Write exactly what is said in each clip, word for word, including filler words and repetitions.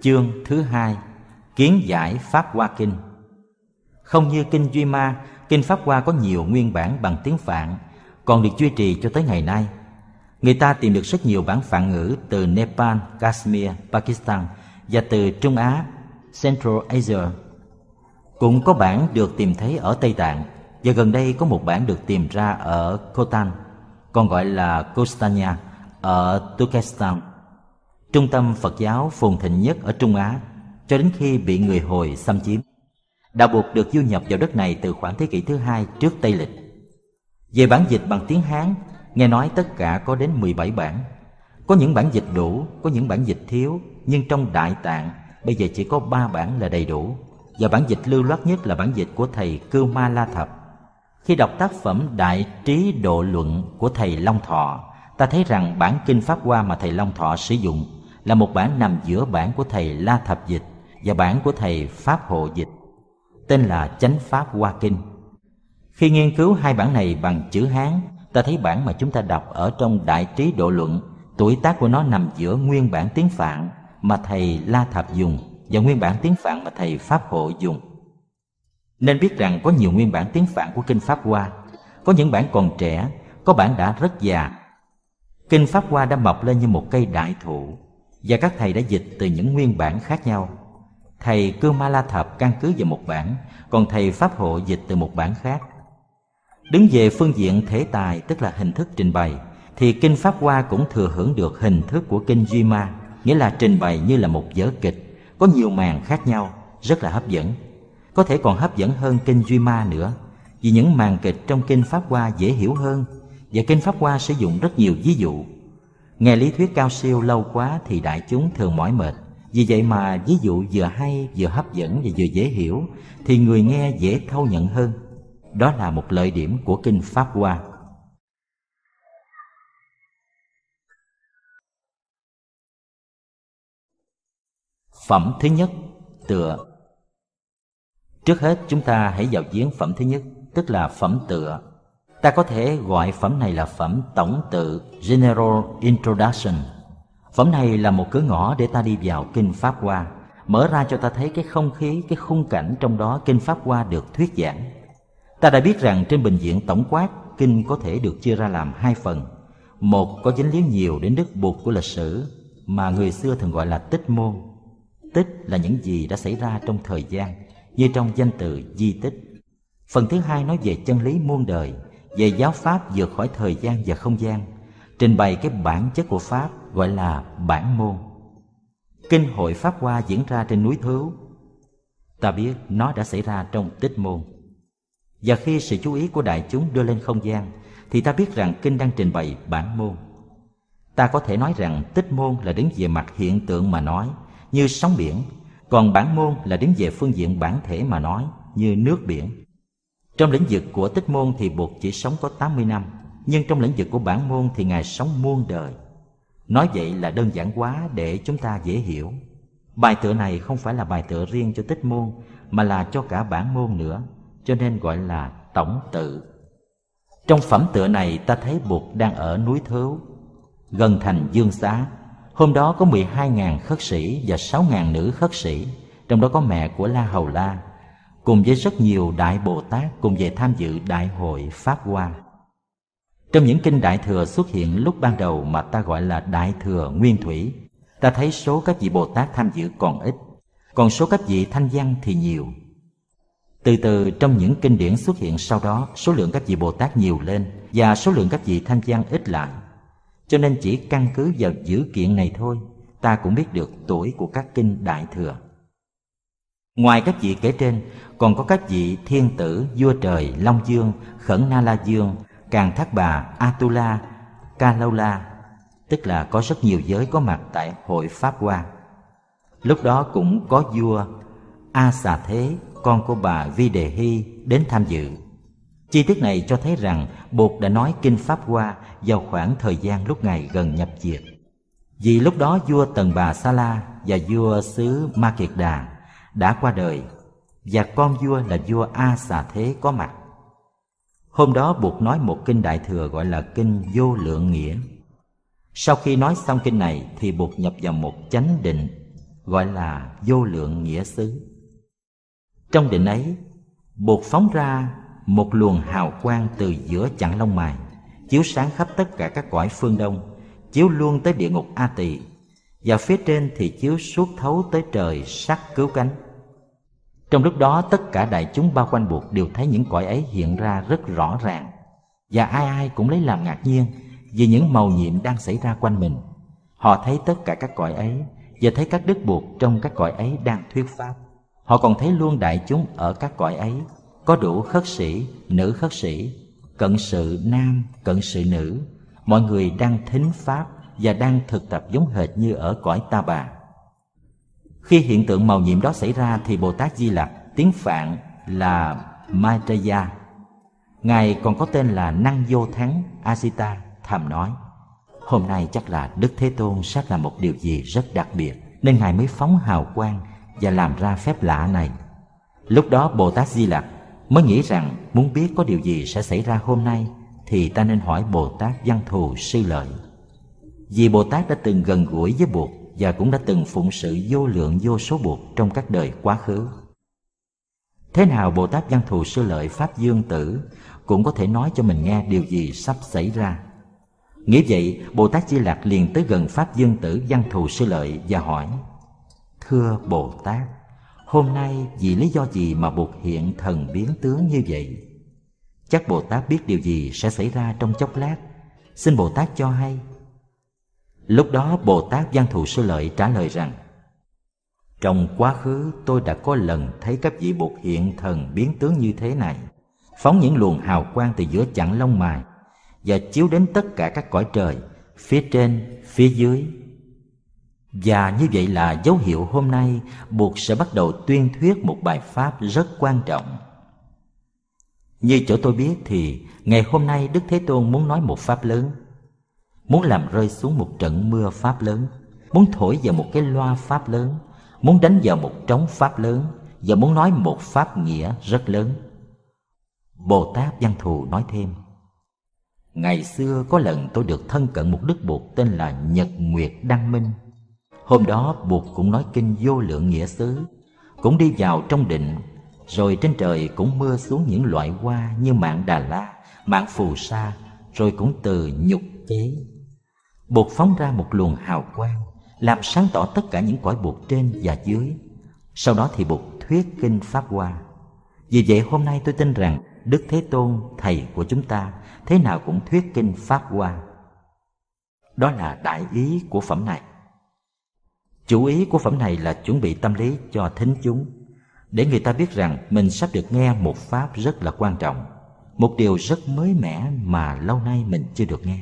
Chương thứ hai, kiến giải Pháp Hoa Kinh. Không như Kinh Duy Ma, Kinh Pháp Hoa có nhiều nguyên bản bằng tiếng Phạn, còn được duy trì cho tới ngày nay. Người ta tìm được rất nhiều bản Phạn ngữ từ Nepal, Kashmir, Pakistan và từ Trung Á, Central Asia. Cũng có bản được tìm thấy ở Tây Tạng, và gần đây có một bản được tìm ra ở Khotan, còn gọi là Kostanya, ở Turkestan, trung tâm Phật giáo phồn thịnh nhất ở Trung Á, cho đến khi bị người Hồi xâm chiếm. Đạo Phật được du nhập vào đất này từ khoảng thế kỷ thứ hai trước Tây lịch. Về bản dịch bằng tiếng Hán, nghe nói tất cả có đến mười bảy bản. Có những bản dịch đủ, có những bản dịch thiếu, nhưng trong Đại Tạng bây giờ chỉ có ba bản là đầy đủ, và bản dịch lưu loát nhất là bản dịch của thầy Cưu Ma La Thập. Khi đọc tác phẩm Đại Trí Độ Luận của thầy Long Thọ, ta thấy rằng bản Kinh Pháp Hoa mà thầy Long Thọ sử dụng là một bản nằm giữa bản của thầy La Thập dịch và bản của thầy Pháp Hộ dịch, tên là Chánh Pháp Hoa Kinh. Khi nghiên cứu hai bản này bằng chữ Hán, ta thấy bản mà chúng ta đọc ở trong Đại Trí Độ Luận, tuổi tác của nó nằm giữa nguyên bản tiếng Phạn mà thầy La Thập dùng và nguyên bản tiếng Phạn mà thầy Pháp Hộ dùng. Nên biết rằng có nhiều nguyên bản tiếng Phạn của Kinh Pháp Hoa, có những bản còn trẻ, có bản đã rất già. Kinh Pháp Hoa đã mọc lên như một cây đại thụ, và các thầy đã dịch từ những nguyên bản khác nhau. Thầy Cưu Ma La Thập căn cứ vào một bản, còn thầy Pháp Hộ dịch từ một bản khác. Đứng về phương diện thể tài, tức là hình thức trình bày, thì Kinh Pháp Hoa cũng thừa hưởng được hình thức của Kinh Duy Ma, nghĩa là trình bày như là một vở kịch, có nhiều màn khác nhau, rất là hấp dẫn. Có thể còn hấp dẫn hơn Kinh Duy Ma nữa, vì những màn kịch trong Kinh Pháp Hoa dễ hiểu hơn, và Kinh Pháp Hoa sử dụng rất nhiều ví dụ. Nghe lý thuyết cao siêu lâu quá thì đại chúng thường mỏi mệt, vì vậy mà ví dụ vừa hay, vừa hấp dẫn và vừa dễ hiểu thì người nghe dễ thâu nhận hơn. Đó là một lợi điểm của Kinh Pháp Hoa. Phẩm thứ nhất, tựa. Trước hết chúng ta hãy vào viếng phẩm thứ nhất, tức là phẩm tựa. Ta có thể gọi phẩm này là phẩm tổng tự, General Introduction. Phẩm này là một cửa ngõ để ta đi vào Kinh Pháp Hoa, mở ra cho ta thấy cái không khí, cái khung cảnh trong đó Kinh Pháp Hoa được thuyết giảng. Ta đã biết rằng trên bình diện tổng quát, Kinh có thể được chia ra làm hai phần. Một có dính líu nhiều đến đức Bụt của lịch sử, mà người xưa thường gọi là tích môn. Tích là những gì đã xảy ra trong thời gian, như trong danh từ di tích. Phần thứ hai nói về chân lý muôn đời, về giáo pháp vượt khỏi thời gian và không gian, trình bày cái bản chất của pháp, gọi là bản môn. Kinh hội Pháp Hoa diễn ra trên núi Thứu. Ta biết nó đã xảy ra trong tích môn. Và khi sự chú ý của đại chúng đưa lên không gian, thì ta biết rằng Kinh đang trình bày bản môn. Ta có thể nói rằng tích môn là đứng về mặt hiện tượng mà nói, như sóng biển, còn bản môn là đứng về phương diện bản thể mà nói, như nước biển. Trong lĩnh vực của tích môn thì Bụt chỉ sống có tám mươi năm, nhưng trong lĩnh vực của bản môn thì Ngài sống muôn đời. Nói vậy là đơn giản quá để chúng ta dễ hiểu. Bài tựa này không phải là bài tựa riêng cho tích môn, mà là cho cả bản môn nữa, cho nên gọi là tổng tự. Trong phẩm tựa này ta thấy Bụt đang ở núi Thứu, gần thành Dương Xá. Hôm đó có mười hai nghìn khất sĩ và sáu nghìn nữ khất sĩ, trong đó có mẹ của La Hầu La, cùng với rất nhiều đại Bồ Tát cùng về tham dự đại hội Pháp Hoa. Trong những kinh Đại Thừa xuất hiện lúc ban đầu mà ta gọi là Đại Thừa Nguyên Thủy, ta thấy số các vị Bồ Tát tham dự còn ít, còn số các vị thanh văn thì nhiều. Từ từ trong những kinh điển xuất hiện sau đó, số lượng các vị Bồ Tát nhiều lên và số lượng các vị thanh văn ít lại. Cho nên chỉ căn cứ vào dữ kiện này thôi, ta cũng biết được tuổi của các kinh Đại Thừa. Ngoài các vị kể trên, còn có các vị Thiên Tử, Vua Trời, Long Dương, Khẩn Na La Dương, Càng Thác Bà, Atula, Ca Lâu La, tức là có rất nhiều giới có mặt tại hội Pháp Hoa. Lúc đó cũng có vua A Xà Thế, con của bà Vi Đề Hy đến tham dự. Chi tiết này cho thấy rằng Bụt đã nói Kinh Pháp Hoa vào khoảng thời gian lúc Ngài gần nhập diệt. Vì lúc đó vua Tần Bà Sa La và vua xứ Ma Kiệt Đà đã qua đời, và con vua là vua A Xà Thế có mặt. Hôm đó Bụt nói một kinh Đại Thừa gọi là Kinh Vô Lượng Nghĩa. Sau khi nói xong kinh này thì Bụt nhập vào một chánh định, gọi là vô lượng nghĩa xứ. Trong định ấy, Bụt phóng ra một luồng hào quang từ giữa chặng lông mày, chiếu sáng khắp tất cả các cõi phương Đông, chiếu luôn tới địa ngục A Tỳ, và phía trên thì chiếu suốt thấu tới trời sắc cứu cánh. Trong lúc đó, tất cả đại chúng bao quanh Bụt đều thấy những cõi ấy hiện ra rất rõ ràng, và ai ai cũng lấy làm ngạc nhiên vì những màu nhiệm đang xảy ra quanh mình. Họ thấy tất cả các cõi ấy và thấy các đức Bụt trong các cõi ấy đang thuyết pháp. Họ còn thấy luôn đại chúng ở các cõi ấy có đủ khất sĩ, nữ khất sĩ, cận sự nam, cận sự nữ, mọi người đang thính pháp và đang thực tập giống hệt như ở cõi Ta Bà. Khi hiện tượng màu nhiệm đó xảy ra thì Bồ Tát Di Lặc, tiếng Phạn là Maitreya, ngài còn có tên là Năng Vô Thắng Asita, thầm nói: hôm nay chắc là Đức Thế Tôn sắp làm một điều gì rất đặc biệt, nên ngài mới phóng hào quang và làm ra phép lạ này. Lúc đó Bồ Tát Di Lặc mới nghĩ rằng muốn biết có điều gì sẽ xảy ra hôm nay thì ta nên hỏi Bồ Tát Văn Thù Sư Lợi, vì Bồ Tát đã từng gần gũi với Bụt và cũng đã từng phụng sự vô lượng vô số Bụt trong các đời quá khứ. Thế nào Bồ Tát Văn Thù Sư Lợi Pháp Dương Tử cũng có thể nói cho mình nghe điều gì sắp xảy ra. Nghĩ vậy, Bồ Tát Di Lặc liền tới gần Pháp Dương Tử Văn Thù Sư Lợi và hỏi: thưa Bồ Tát, hôm nay vì lý do gì mà Bụt hiện thần biến tướng như vậy? Chắc Bồ Tát biết điều gì sẽ xảy ra trong chốc lát, xin Bồ Tát cho hay. Lúc đó Bồ Tát Văn Thù Sư Lợi trả lời rằng: trong quá khứ tôi đã có lần thấy các vị Bụt hiện thần biến tướng như thế này, phóng những luồng hào quang từ giữa chặng lông mày và chiếu đến tất cả các cõi trời, phía trên, phía dưới. Và như vậy là dấu hiệu hôm nay Bụt sẽ bắt đầu tuyên thuyết một bài pháp rất quan trọng. Như chỗ tôi biết thì ngày hôm nay Đức Thế Tôn muốn nói một pháp lớn, muốn làm rơi xuống một trận mưa pháp lớn, muốn thổi vào một cái loa pháp lớn, muốn đánh vào một trống pháp lớn, và muốn nói một pháp nghĩa rất lớn. Bồ Tát Văn Thù nói thêm: ngày xưa có lần tôi được thân cận một đức Bụt tên là Nhật Nguyệt Đăng Minh. Hôm đó Bụt cũng nói kinh vô lượng nghĩa xứ, cũng đi vào trong định, rồi trên trời cũng mưa xuống những loại hoa như mạng Đà La, mạng Phù Sa, rồi cũng từ nhục chế. Bụt phóng ra một luồng hào quang, làm sáng tỏ tất cả những cõi Bụt trên và dưới. Sau đó thì Bụt thuyết kinh Pháp Hoa. Vì vậy hôm nay tôi tin rằng Đức Thế Tôn, Thầy của chúng ta, thế nào cũng thuyết kinh Pháp Hoa. Đó là đại ý của phẩm này. Chủ ý của phẩm này là chuẩn bị tâm lý cho thính chúng, để người ta biết rằng mình sắp được nghe một pháp rất là quan trọng, một điều rất mới mẻ mà lâu nay mình chưa được nghe.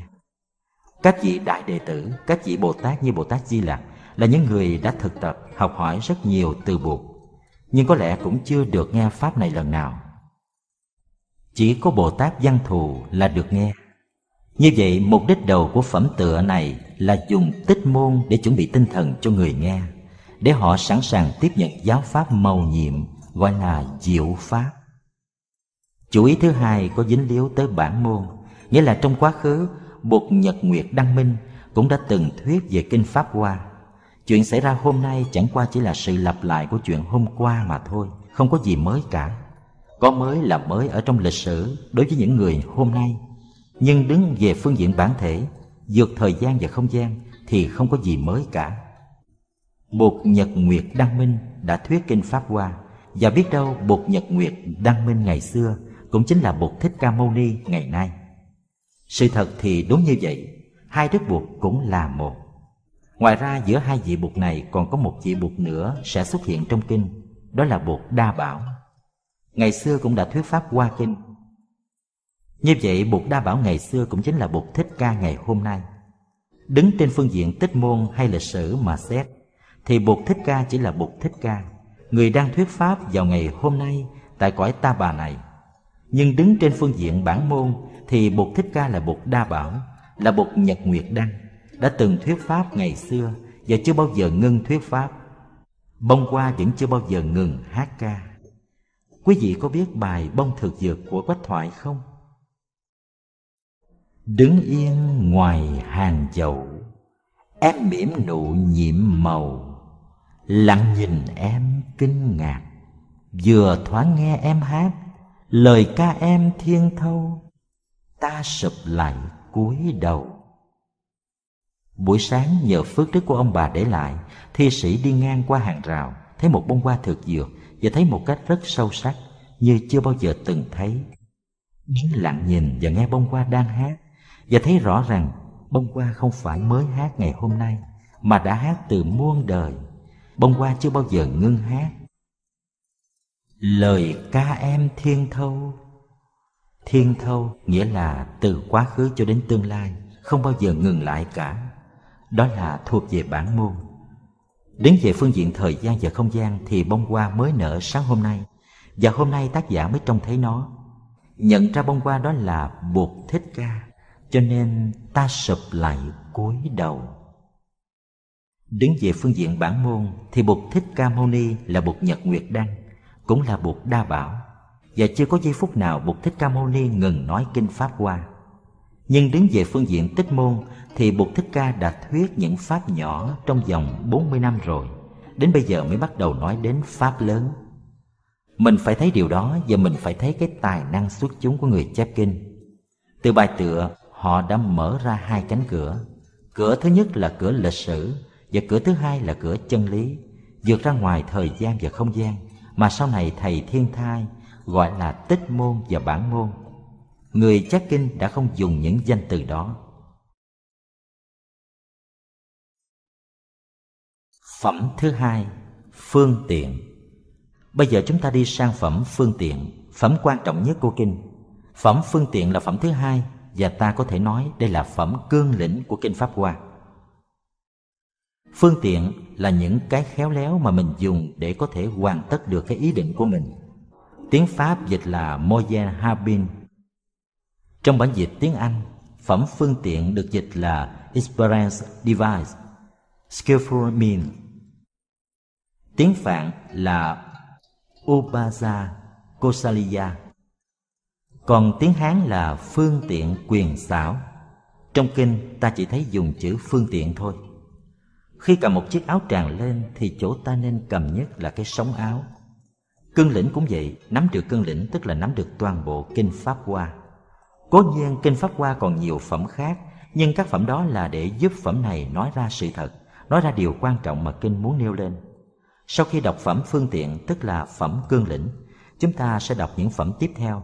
Các vị đại đệ tử, các vị Bồ Tát như Bồ Tát Di Lặc là những người đã thực tập, học hỏi rất nhiều từ Bụt, nhưng có lẽ cũng chưa được nghe pháp này lần nào. Chỉ có Bồ Tát Văn Thù là được nghe. Như vậy, mục đích đầu của phẩm tựa này là dùng tích môn để chuẩn bị tinh thần cho người nghe, để họ sẵn sàng tiếp nhận giáo pháp màu nhiệm gọi là diệu pháp. Chủ ý thứ hai có dính líu tới bản môn, nghĩa là trong quá khứ Bụt Nhật Nguyệt Đăng Minh cũng đã từng thuyết về kinh Pháp Hoa. Chuyện xảy ra hôm nay chẳng qua chỉ là sự lặp lại của chuyện hôm qua mà thôi, không có gì mới cả. Có mới là mới ở trong lịch sử đối với những người hôm nay, nhưng đứng về phương diện bản thể, vượt thời gian và không gian thì không có gì mới cả. Bụt Nhật Nguyệt Đăng Minh đã thuyết kinh Pháp Hoa, và biết đâu Bụt Nhật Nguyệt Đăng Minh ngày xưa cũng chính là Bụt Thích Ca Mâu Ni ngày nay. Sự thật thì đúng như vậy, hai đức Bụt cũng là một. Ngoài ra giữa hai vị Bụt này còn có một vị Bụt nữa sẽ xuất hiện trong kinh, đó là Bụt Đa Bảo. Ngày xưa cũng đã thuyết Pháp Hoa kinh. Như vậy Bụt Đa Bảo ngày xưa cũng chính là Bụt Thích Ca ngày hôm nay. Đứng trên phương diện tích môn hay lịch sử mà xét, thì Bụt Thích Ca chỉ là Bụt Thích Ca, người đang thuyết pháp vào ngày hôm nay tại cõi Ta Bà này. Nhưng đứng trên phương diện bản môn thì Bụt Thích Ca là Bụt Đa Bảo, là Bụt Nhật Nguyệt Đăng, đã từng thuyết pháp ngày xưa và chưa bao giờ ngưng thuyết pháp. Bông Hoa vẫn chưa bao giờ ngừng hát ca. Quý vị có biết bài Bông Thực Dược của Quách Thoại không? Đứng yên ngoài hàng dầu, em mỉm nụ nhiệm màu, lặng nhìn em kinh ngạc, vừa thoáng nghe em hát lời ca em thiên thâu, ta sụp lại cúi đầu. Buổi sáng nhờ phước đức của ông bà để lại, thi sĩ đi ngang qua hàng rào, thấy một bông hoa thược dược và thấy một cách rất sâu sắc như chưa bao giờ từng thấy. Đứng lặng nhìn và nghe bông hoa đang hát, và thấy rõ rằng bông hoa không phải mới hát ngày hôm nay, mà đã hát từ muôn đời. Bông hoa chưa bao giờ ngưng hát. Lời ca em thiên thâu. Thiên thâu nghĩa là từ quá khứ cho đến tương lai, không bao giờ ngừng lại cả. Đó là thuộc về bản môn. Đứng về phương diện thời gian và không gian thì bông hoa mới nở sáng hôm nay, và hôm nay tác giả mới trông thấy nó. Nhận ra bông hoa đó là Bụt Thích Ca, cho nên ta sụp lại cúi đầu. Đứng về phương diện bản môn thì Bụt Thích Ca Mâu Ni là Bụt Nhật Nguyệt Đăng, cũng là Bụt Đa Bảo, và chưa có giây phút nào Bụt Thích Ca Mâu Ni ngừng nói Kinh Pháp Hoa. Nhưng đứng về phương diện tích môn thì Bụt Thích Ca đã thuyết những pháp nhỏ trong vòng bốn mươi năm rồi, đến bây giờ mới bắt đầu nói đến pháp lớn. Mình phải thấy điều đó, và mình phải thấy cái tài năng xuất chúng của người chép kinh. Từ bài tựa, họ đã mở ra hai cánh cửa. Cửa thứ nhất là cửa lịch sử, và cửa thứ hai là cửa chân lý, vượt ra ngoài thời gian và không gian, mà sau này thầy Thiên Thai gọi là tích môn và bản môn. Người chép kinh đã không dùng những danh từ đó. Phẩm thứ hai, phương tiện. Bây giờ chúng ta đi sang phẩm phương tiện, phẩm quan trọng nhất của kinh. Phẩm phương tiện là phẩm thứ hai, và ta có thể nói đây là phẩm cương lĩnh của Kinh Pháp Hoa. Phương tiện là những cái khéo léo mà mình dùng để có thể hoàn tất được cái ý định của mình. Tiếng Pháp dịch là moyen habin. Trong bản dịch tiếng Anh, phẩm phương tiện được dịch là experience device, skillful means. Tiếng Phạn là Upaza Kosalia. Còn tiếng Hán là phương tiện quyền xảo. Trong kinh ta chỉ thấy dùng chữ phương tiện thôi. Khi cầm một chiếc áo tràng lên thì chỗ ta nên cầm nhất là cái sống áo. Cương lĩnh cũng vậy, nắm được cương lĩnh tức là nắm được toàn bộ Kinh Pháp Hoa. Cố nhiên Kinh Pháp Hoa còn nhiều phẩm khác, nhưng các phẩm đó là để giúp phẩm này nói ra sự thật, nói ra điều quan trọng mà kinh muốn nêu lên. Sau khi đọc phẩm phương tiện, tức là phẩm cương lĩnh, chúng ta sẽ đọc những phẩm tiếp theo,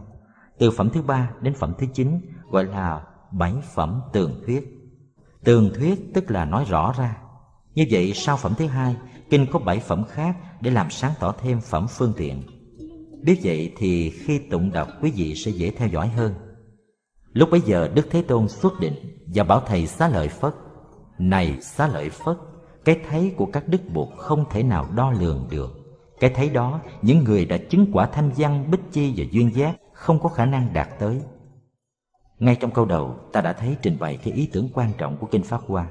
từ phẩm thứ ba đến phẩm thứ chín, gọi là bảy phẩm tường thuyết. Tường thuyết tức là nói rõ ra. Như vậy sau phẩm thứ hai, kinh có bảy phẩm khác để làm sáng tỏ thêm phẩm phương tiện. Biết vậy thì khi tụng đọc quý vị sẽ dễ theo dõi hơn. Lúc bấy giờ Đức Thế Tôn xuất định và bảo thầy Xá Lợi Phất: Này Xá Lợi Phất, cái thấy của các đức Bụt không thể nào đo lường được. Cái thấy đó, những người đã chứng quả thanh văn, bích chi và duyên giác không có khả năng đạt tới. Ngay trong câu đầu, ta đã thấy trình bày cái ý tưởng quan trọng của Kinh Pháp Hoa.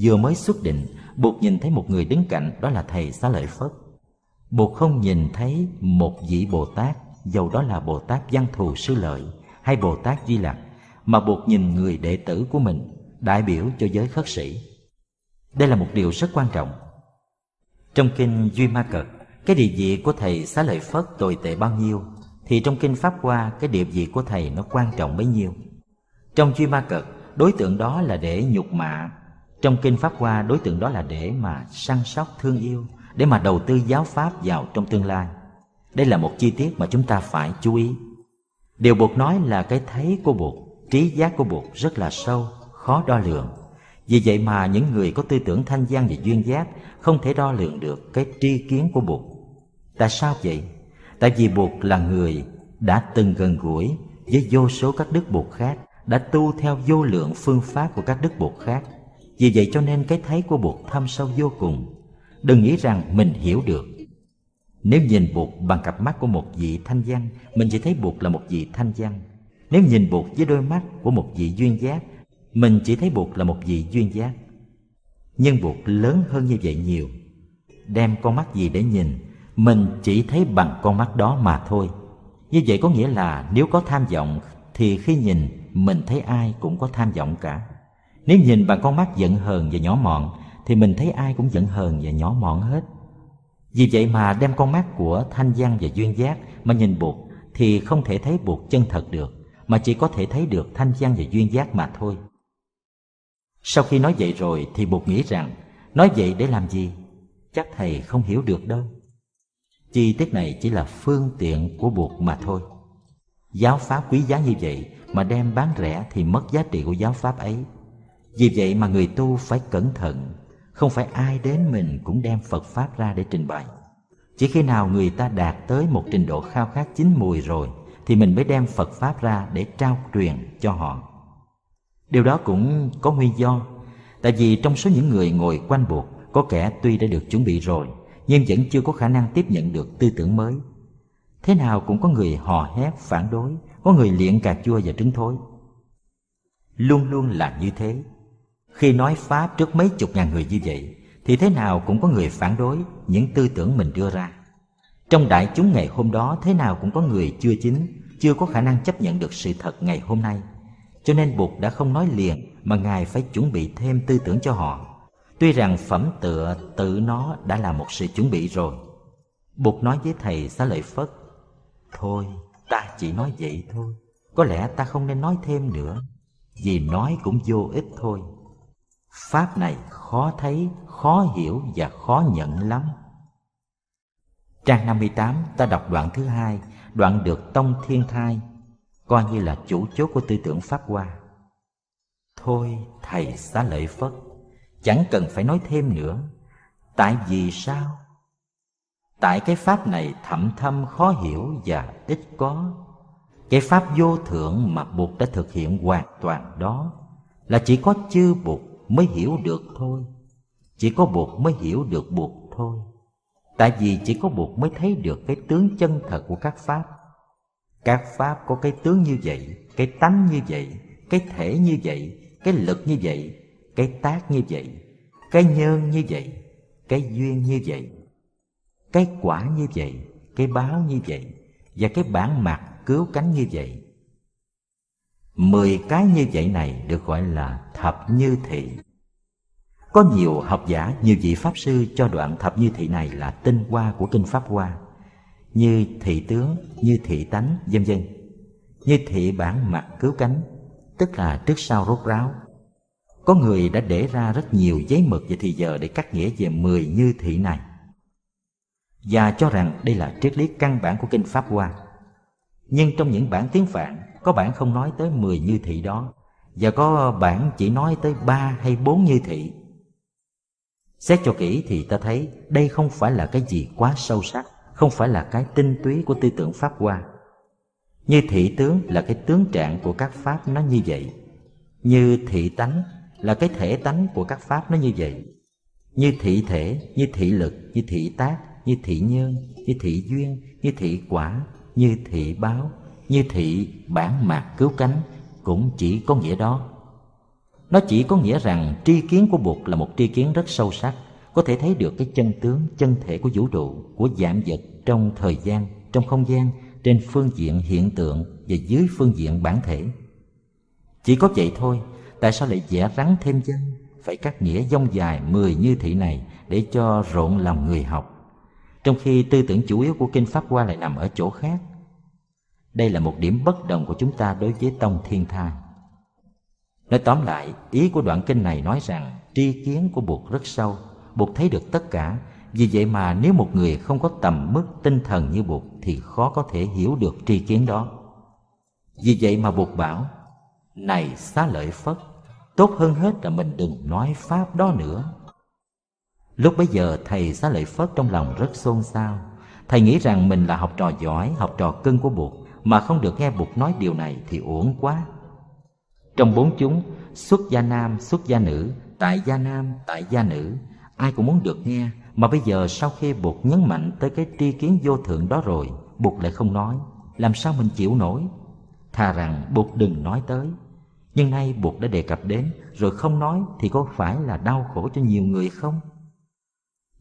Vừa mới xuất định, Bụt nhìn thấy một người đứng cạnh, đó là thầy Xá Lợi Phất. Bụt không nhìn thấy một vị Bồ-Tát, dầu đó là Bồ-Tát Văn Thù Sư Lợi hay Bồ-Tát Di Lặc, mà Bụt nhìn người đệ tử của mình, đại biểu cho giới khất sĩ. Đây là một điều rất quan trọng. Trong Kinh Duy Ma Cật, cái địa vị của thầy Xá Lợi Phất tồi tệ bao nhiêu, thì trong Kinh Pháp Hoa, cái địa vị của thầy nó quan trọng bấy nhiêu. Trong Duy Ma Cật, đối tượng đó là để nhục mạ. Trong Kinh Pháp Hoa, đối tượng đó là để mà săn sóc thương yêu, để mà đầu tư giáo pháp vào trong tương lai. Đây là một chi tiết mà chúng ta phải chú ý. Điều Bụt nói là cái thấy của Bụt, trí giác của Bụt rất là sâu, khó đo lường. Vì vậy mà những người có tư tưởng thanh văn và duyên giác không thể đo lường được cái tri kiến của Bụt. Tại sao vậy? Tại vì Bụt là người đã từng gần gũi với vô số các đức Bụt khác, đã tu theo vô lượng phương pháp của các đức Bụt khác. Vì vậy cho nên cái thấy của Bụt thâm sâu vô cùng. Đừng nghĩ rằng mình hiểu được. Nếu nhìn Bụt bằng cặp mắt của một vị thanh văn, mình chỉ thấy Bụt là một vị thanh văn. Nếu nhìn Bụt với đôi mắt của một vị duyên giác, mình chỉ thấy Bụt là một vị duyên giác. Nhưng Bụt lớn hơn như vậy nhiều. Đem con mắt gì để nhìn, mình chỉ thấy bằng con mắt đó mà thôi. Như vậy có nghĩa là nếu có tham vọng thì khi nhìn mình thấy ai cũng có tham vọng cả. Nếu nhìn bằng con mắt giận hờn và nhỏ mọn thì mình thấy ai cũng giận hờn và nhỏ mọn hết. Vì vậy mà đem con mắt của thanh văn và duyên giác mà nhìn Bụt thì không thể thấy Bụt chân thật được, mà chỉ có thể thấy được thanh văn và duyên giác mà thôi. Sau khi nói vậy rồi thì Bụt nghĩ rằng, nói vậy để làm gì? Chắc thầy không hiểu được đâu. Chi tiết này chỉ là phương tiện của Bụt mà thôi. Giáo pháp quý giá như vậy mà đem bán rẻ thì mất giá trị của giáo pháp ấy. Vì vậy mà người tu phải cẩn thận, không phải ai đến mình cũng đem Phật Pháp ra để trình bày. Chỉ khi nào người ta đạt tới một trình độ khao khát chín mùi rồi thì mình mới đem Phật Pháp ra để trao truyền cho họ. Điều đó cũng có nguyên do, tại vì trong số những người ngồi quanh Bụt, có kẻ tuy đã được chuẩn bị rồi nhưng vẫn chưa có khả năng tiếp nhận được tư tưởng mới. Thế nào cũng có người hò hét phản đối, có người liệng cà chua và trứng thối. Luôn luôn là như thế. Khi nói Pháp trước mấy chục ngàn người như vậy thì thế nào cũng có người phản đối những tư tưởng mình đưa ra. Trong đại chúng ngày hôm đó thế nào cũng có người chưa chín, chưa có khả năng chấp nhận được sự thật ngày hôm nay. Cho nên Bụt đã không nói liền mà Ngài phải chuẩn bị thêm tư tưởng cho họ. Tuy rằng phẩm tựa tự nó đã là một sự chuẩn bị rồi. Bụt nói với thầy Xá Lợi Phất, thôi ta chỉ nói vậy thôi, có lẽ ta không nên nói thêm nữa, vì nói cũng vô ích thôi. Pháp này khó thấy, khó hiểu và khó nhận lắm. Trang năm mươi tám ta đọc đoạn thứ hai, đoạn được tông Thiên Thai coi như là chủ chốt của tư tưởng Pháp Hoa. Thôi thầy Xá Lợi Phất, chẳng cần phải nói thêm nữa. Tại vì sao? Tại cái Pháp này thậm thâm khó hiểu và ít có. Cái Pháp vô thượng mà Bụt đã thực hiện hoàn toàn đó là chỉ có chư Bụt mới hiểu được thôi. Chỉ có Bụt mới hiểu được Bụt thôi. Tại vì chỉ có Bụt mới thấy được cái tướng chân thật của các Pháp. Các Pháp có cái tướng như vậy, cái tánh như vậy, cái thể như vậy, cái lực như vậy, cái tác như vậy, cái nhân như vậy, cái duyên như vậy, cái quả như vậy, cái báo như vậy, và cái bản mặt cứu cánh như vậy. Mười cái như vậy này được gọi là thập như thị. Có nhiều học giả, nhiều vị Pháp sư cho đoạn thập như thị này là tinh hoa của Kinh Pháp Hoa, như thị tướng, như thị tánh, vân vân, như thị bản mặt cứu cánh, tức là trước sau rốt ráo. Có người đã để ra rất nhiều giấy mực và thì giờ để cắt nghĩa về mười như thị này, và cho rằng đây là triết lý căn bản của Kinh Pháp Hoa. Nhưng trong những bản tiếng Phạn, có bản không nói tới mười như thị đó, và có bản chỉ nói tới ba hay bốn như thị. Xét cho kỹ thì ta thấy đây không phải là cái gì quá sâu sắc, không phải là cái tinh túy của tư tưởng Pháp Hoa. Như thị tướng là cái tướng trạng của các Pháp nó như vậy. Như thị tánh là cái thể tánh của các Pháp nó như vậy. Như thị thể, như thị lực, như thị tác, như thị nhân, như thị duyên, như thị quả, như thị báo, như thị bản mạc cứu cánh cũng chỉ có nghĩa đó. Nó chỉ có nghĩa rằng tri kiến của Bụt là một tri kiến rất sâu sắc, có thể thấy được cái chân tướng, chân thể của vũ trụ, của vạn vật trong thời gian, trong không gian, trên phương diện hiện tượng và dưới phương diện bản thể. Chỉ có vậy thôi, tại sao lại vẽ rắn thêm chứ? Phải cắt nghĩa dông dài mười như thị này để cho rộn lòng người học. Trong khi tư tưởng chủ yếu của Kinh Pháp Hoa lại nằm ở chỗ khác. Đây là một điểm bất đồng của chúng ta đối với tông Thiên Thai. Nói tóm lại, ý của đoạn kinh này nói rằng tri kiến của Bụt rất sâu, Bụt thấy được tất cả. Vì vậy mà nếu một người không có tầm mức tinh thần như Bụt thì khó có thể hiểu được tri kiến đó. Vì vậy mà Bụt bảo, này Xá Lợi Phất, tốt hơn hết là mình đừng nói Pháp đó nữa. Lúc bấy giờ thầy Xá Lợi Phất trong lòng rất xôn xao. Thầy nghĩ rằng mình là học trò giỏi, học trò cưng của Bụt, mà không được nghe Bụt nói điều này thì uổng quá. Trong bốn chúng, xuất gia nam, xuất gia nữ, tại gia nam, tại gia nữ, ai cũng muốn được nghe. Mà bây giờ sau khi Bụt nhấn mạnh tới cái tri kiến vô thượng đó rồi, Bụt lại không nói, làm sao mình chịu nổi? Thà rằng Bụt đừng nói tới. Nhưng nay Bụt đã đề cập đến, rồi không nói thì có phải là đau khổ cho nhiều người không?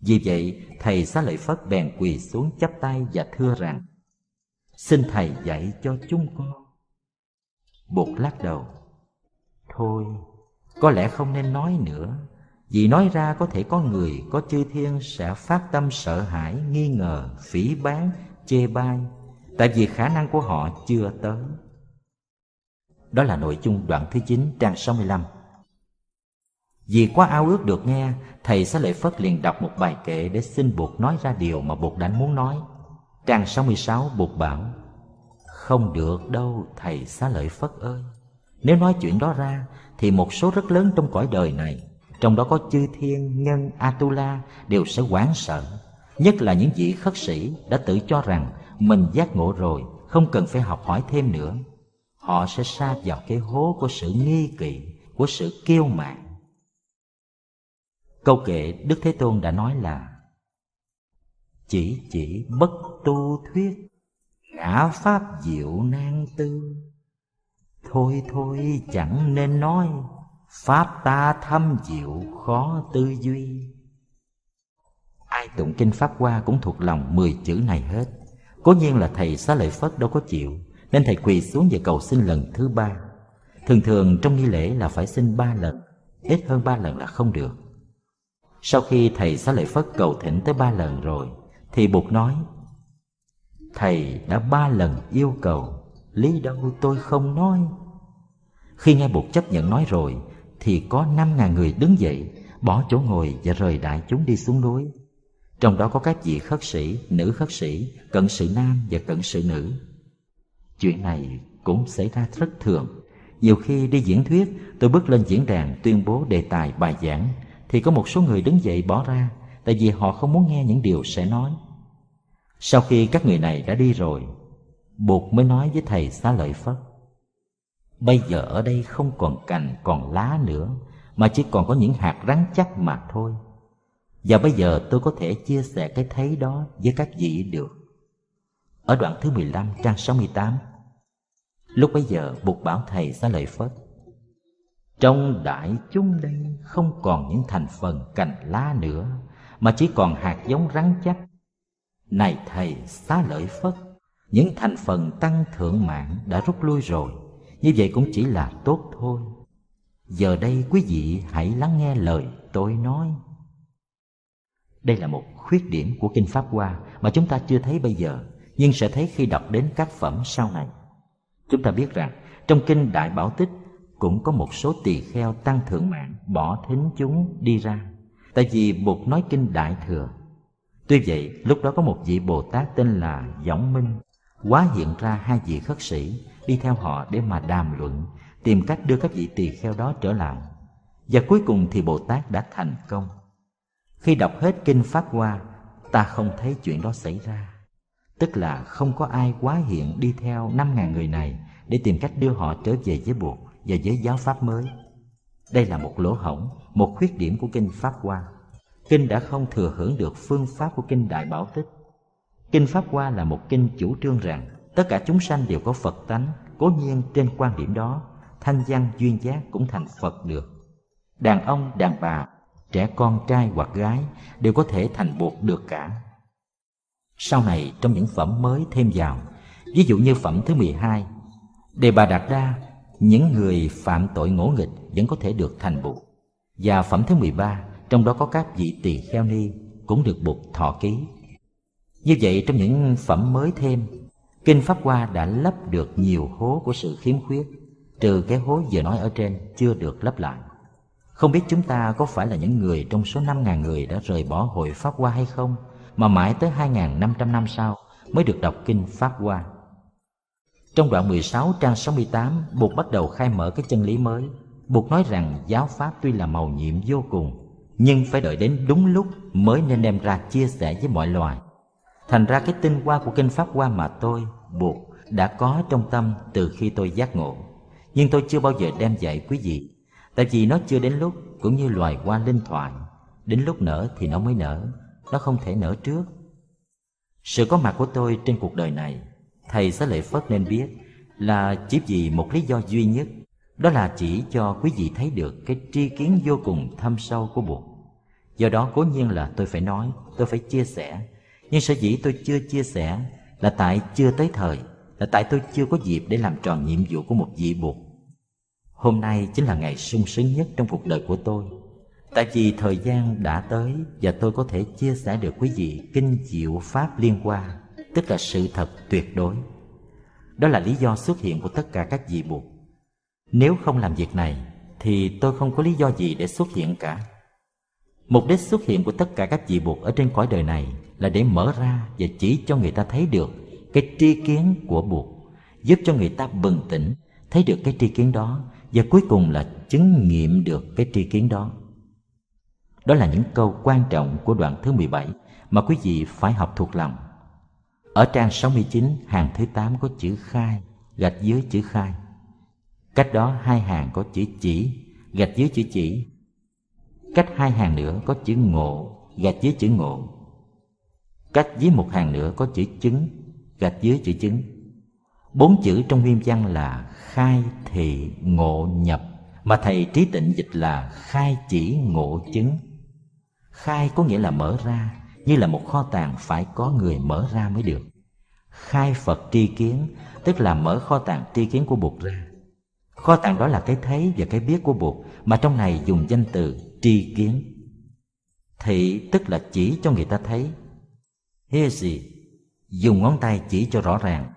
Vì vậy, thầy Xá Lợi Phất bèn quỳ xuống chắp tay và thưa rằng, xin thầy dạy cho chúng con. Bụt lắc đầu, thôi, có lẽ không nên nói nữa, Vì nói ra có thể có người, có chư thiên sẽ phát tâm sợ hãi, nghi ngờ, phỉ báng, chê bai, tại vì khả năng của họ chưa tới. Đó là nội dung đoạn thứ chín trang sáu mươi lăm. Vì quá ao ước được nghe, thầy Xá Lợi Phất liền đọc một bài kệ để xin Bụt nói ra điều mà Bụt đã muốn nói. Trang sáu mươi sáu, Bụt bảo: "Không được đâu thầy Xá Lợi Phất ơi. Nếu nói chuyện đó ra thì một số rất lớn trong cõi đời này, trong đó có chư thiên, nhân, Atula đều sẽ hoảng sợ. Nhất là những vị khất sĩ đã tự cho rằng mình giác ngộ rồi, không cần phải học hỏi thêm nữa. Họ sẽ sa vào cái hố của sự nghi kỵ, của sự kiêu mạn." Câu kệ Đức Thế Tôn đã nói là: "Chỉ chỉ bất tu thuyết, ngã pháp diệu nan tư. Thôi thôi chẳng nên nói, pháp ta thâm diệu khó tư duy." Ai tụng kinh Pháp Hoa cũng thuộc lòng mười chữ này hết. Cố nhiên là thầy Xá Lợi Phất đâu có chịu, nên thầy quỳ xuống và cầu xin lần thứ ba. Thường thường trong nghi lễ là phải xin ba lần, ít hơn ba lần là không được. Sau khi thầy Xá Lợi Phất cầu thỉnh tới ba lần rồi thì Bụt nói: "Thầy đã ba lần yêu cầu, lý đâu tôi không nói." Khi nghe Bụt chấp nhận nói rồi thì có năm ngàn người đứng dậy, bỏ chỗ ngồi và rời đại chúng đi xuống núi. Trong đó có các vị khất sĩ, nữ khất sĩ, cận sự nam và cận sự nữ. Chuyện này cũng xảy ra rất thường. Nhiều khi đi diễn thuyết, tôi bước lên diễn đàn tuyên bố đề tài bài giảng thì có một số người đứng dậy bỏ ra, tại vì họ không muốn nghe những điều sẽ nói. Sau khi các người này đã đi rồi, Bụt mới nói với thầy Xá Lợi Phất: "Bây giờ ở đây không còn cành còn lá nữa, mà chỉ còn có những hạt rắn chắc mà thôi. Và bây giờ tôi có thể chia sẻ cái thấy đó với các vị được." Ở đoạn thứ mười lăm trang sáu mươi tám, lúc bấy giờ Bụt bảo thầy Xá Lợi Phất: "Trong đại chúng đây không còn những thành phần cành lá nữa, mà chỉ còn hạt giống rắn chắc. Này thầy Xá Lợi Phất, những thành phần tăng thượng mạng đã rút lui rồi, như vậy cũng chỉ là tốt thôi. Giờ đây quý vị hãy lắng nghe lời tôi nói." Đây là một khuyết điểm của kinh Pháp Hoa mà chúng ta chưa thấy bây giờ, nhưng sẽ thấy khi đọc đến các phẩm sau này. Chúng ta biết rằng trong kinh Đại Bảo Tích cũng có một số tỳ kheo tăng thượng mạng bỏ thính chúng đi ra, tại vì Bụt nói kinh Đại Thừa. Tuy vậy, lúc đó có một vị Bồ Tát tên là Võng Minh hóa hiện ra hai vị khất sĩ, đi theo họ để mà đàm luận, tìm cách đưa các vị tỳ kheo đó trở lại. Và cuối cùng thì Bồ Tát đã thành công. Khi đọc hết kinh Pháp Hoa, ta không thấy chuyện đó xảy ra, tức là không có ai hóa hiện đi theo năm ngàn người này để tìm cách đưa họ trở về với Bụt và với giáo pháp mới. Đây là một lỗ hổng, một khuyết điểm của kinh Pháp Hoa. Kinh đã không thừa hưởng được phương pháp của kinh Đại Bảo Tích. Kinh Pháp Hoa là một kinh chủ trương rằng tất cả chúng sanh đều có Phật tánh. Cố nhiên trên quan điểm đó, thanh văn duyên giác cũng thành Phật được. Đàn ông, đàn bà, trẻ con trai hoặc gái đều có thể thành Bụt được cả. Sau này trong những phẩm mới thêm vào, ví dụ như phẩm thứ mười hai, Đề Bà Đạt Đa, những người phạm tội ngỗ nghịch vẫn có thể được thành Bụt. Và phẩm thứ mười ba, trong đó có các vị tỳ kheo ni cũng được Bụt thọ ký. Như vậy trong những phẩm mới thêm, kinh Pháp Hoa đã lấp được nhiều hố của sự khiếm khuyết, trừ cái hố vừa nói ở trên chưa được lấp lại. Không biết chúng ta có phải là những người trong số năm ngàn người đã rời bỏ hội Pháp Hoa hay không, mà mãi tới hai ngàn năm trăm năm sau mới được đọc kinh Pháp Hoa. Trong đoạn mười sáu trang sáu mươi tám, Bụt bắt đầu khai mở cái chân lý mới. Bụt nói rằng giáo pháp tuy là màu nhiệm vô cùng, nhưng phải đợi đến đúng lúc mới nên đem ra chia sẻ với mọi loài. Thành ra cái tinh hoa của kinh Pháp Hoa mà tôi, Bụt, đã có trong tâm từ khi tôi giác ngộ, nhưng tôi chưa bao giờ đem dạy quý vị, tại vì nó chưa đến lúc, cũng như loài hoa linh thoại. Đến lúc nở thì nó mới nở, nó không thể nở trước. Sự có mặt của tôi trên cuộc đời này, thầy Xá Lợi Phất nên biết, là chỉ vì một lý do duy nhất, đó là chỉ cho quý vị thấy được cái tri kiến vô cùng thâm sâu của Bụt. Do đó cố nhiên là tôi phải nói, tôi phải chia sẻ. Nhưng sở dĩ tôi chưa chia sẻ là tại chưa tới thời, là tại tôi chưa có dịp để làm tròn nhiệm vụ của một vị Bụt. Hôm nay chính là ngày sung sướng nhất trong cuộc đời của tôi. Tại vì thời gian đã tới và tôi có thể chia sẻ được quý vị kinh diệu pháp liên quan, tức là sự thật tuyệt đối. Đó là lý do xuất hiện của tất cả các vị Bụt. Nếu không làm việc này thì tôi không có lý do gì để xuất hiện cả. Mục đích xuất hiện của tất cả các vị Bụt ở trên cõi đời này là để mở ra và chỉ cho người ta thấy được cái tri kiến của Bụt, giúp cho người ta bừng tỉnh, thấy được cái tri kiến đó và cuối cùng là chứng nghiệm được cái tri kiến đó. Đó là những câu quan trọng của đoạn thứ mười bảy mà quý vị phải học thuộc lòng. Ở trang sáu mươi chín hàng thứ tám có chữ khai, gạch dưới chữ khai. Cách đó hai hàng có chữ chỉ, gạch dưới chữ chỉ. Cách hai hàng nữa có chữ ngộ, gạch dưới chữ ngộ. Cách dưới một hàng nữa có chữ chứng, gạch dưới chữ chứng. Bốn chữ trong nguyên văn là khai thị ngộ nhập, mà thầy Trí Tịnh dịch là khai chỉ ngộ chứng. Khai có nghĩa là mở ra, như là một kho tàng phải có người mở ra mới được. Khai Phật tri kiến, tức là mở kho tàng tri kiến của Bụt ra. Kho tàng đó là cái thấy và cái biết của Bụt, mà trong này dùng danh từ tri kiến. Thị tức là chỉ cho người ta thấy. Here gì? Dùng ngón tay chỉ cho rõ ràng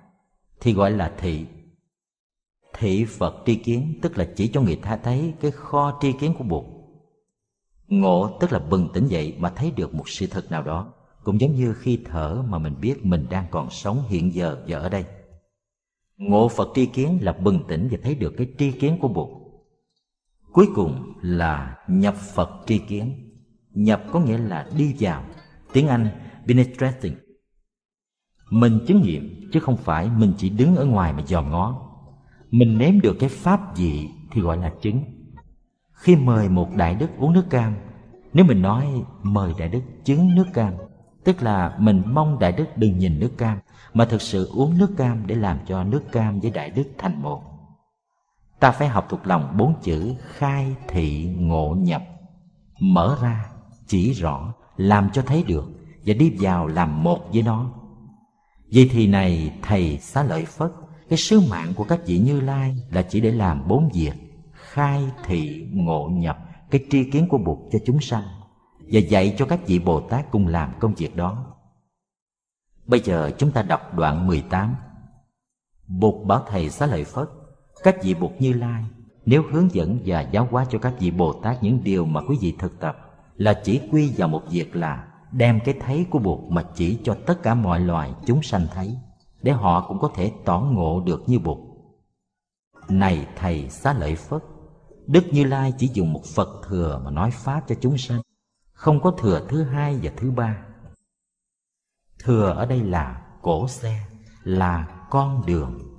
thì gọi là thị. Thị Phật tri kiến tức là chỉ cho người ta thấy cái kho tri kiến của Bụt. Ngộ tức là bừng tỉnh dậy mà thấy được một sự thật nào đó, cũng giống như khi thở mà mình biết mình đang còn sống hiện giờ và ở đây. Ngộ Phật tri kiến là bừng tỉnh và thấy được cái tri kiến của Bụt. Cuối cùng là nhập Phật tri kiến. Nhập có nghĩa là đi vào, tiếng Anh penetrating. Mình chứng nghiệm chứ không phải mình chỉ đứng ở ngoài mà dòm ngó. Mình nếm được cái pháp vị thì gọi là chứng. Khi mời một đại đức uống nước cam, nếu mình nói mời đại đức chứng nước cam, tức là mình mong đại đức đừng nhìn nước cam, mà thực sự uống nước cam để làm cho nước cam với đại đức thành một. Ta phải học thuộc lòng bốn chữ khai thị ngộ nhập: mở ra, chỉ rõ, làm cho thấy được và đi vào làm một với nó. Vậy thì này thầy Xá Lợi Phất, cái sứ mạng của các vị Như Lai là chỉ để làm bốn việc: khai thị ngộ nhập cái tri kiến của Bụt cho chúng sanh, và dạy cho các vị Bồ Tát cùng làm công việc đó. Bây giờ chúng ta đọc đoạn mười tám. Bụt bảo thầy Xá Lợi Phất, các vị Bụt Như Lai nếu hướng dẫn và giáo hóa cho các vị Bồ Tát những điều mà quý vị thực tập là chỉ quy vào một việc là đem cái thấy của Bụt mà chỉ cho tất cả mọi loài chúng sanh thấy, để họ cũng có thể tỏ ngộ được như Bụt. Này thầy Xá Lợi Phất, Đức Như Lai chỉ dùng một Phật thừa mà nói pháp cho chúng sanh, không có thừa thứ hai và thứ ba. Thừa ở đây là cổ xe, là con đường.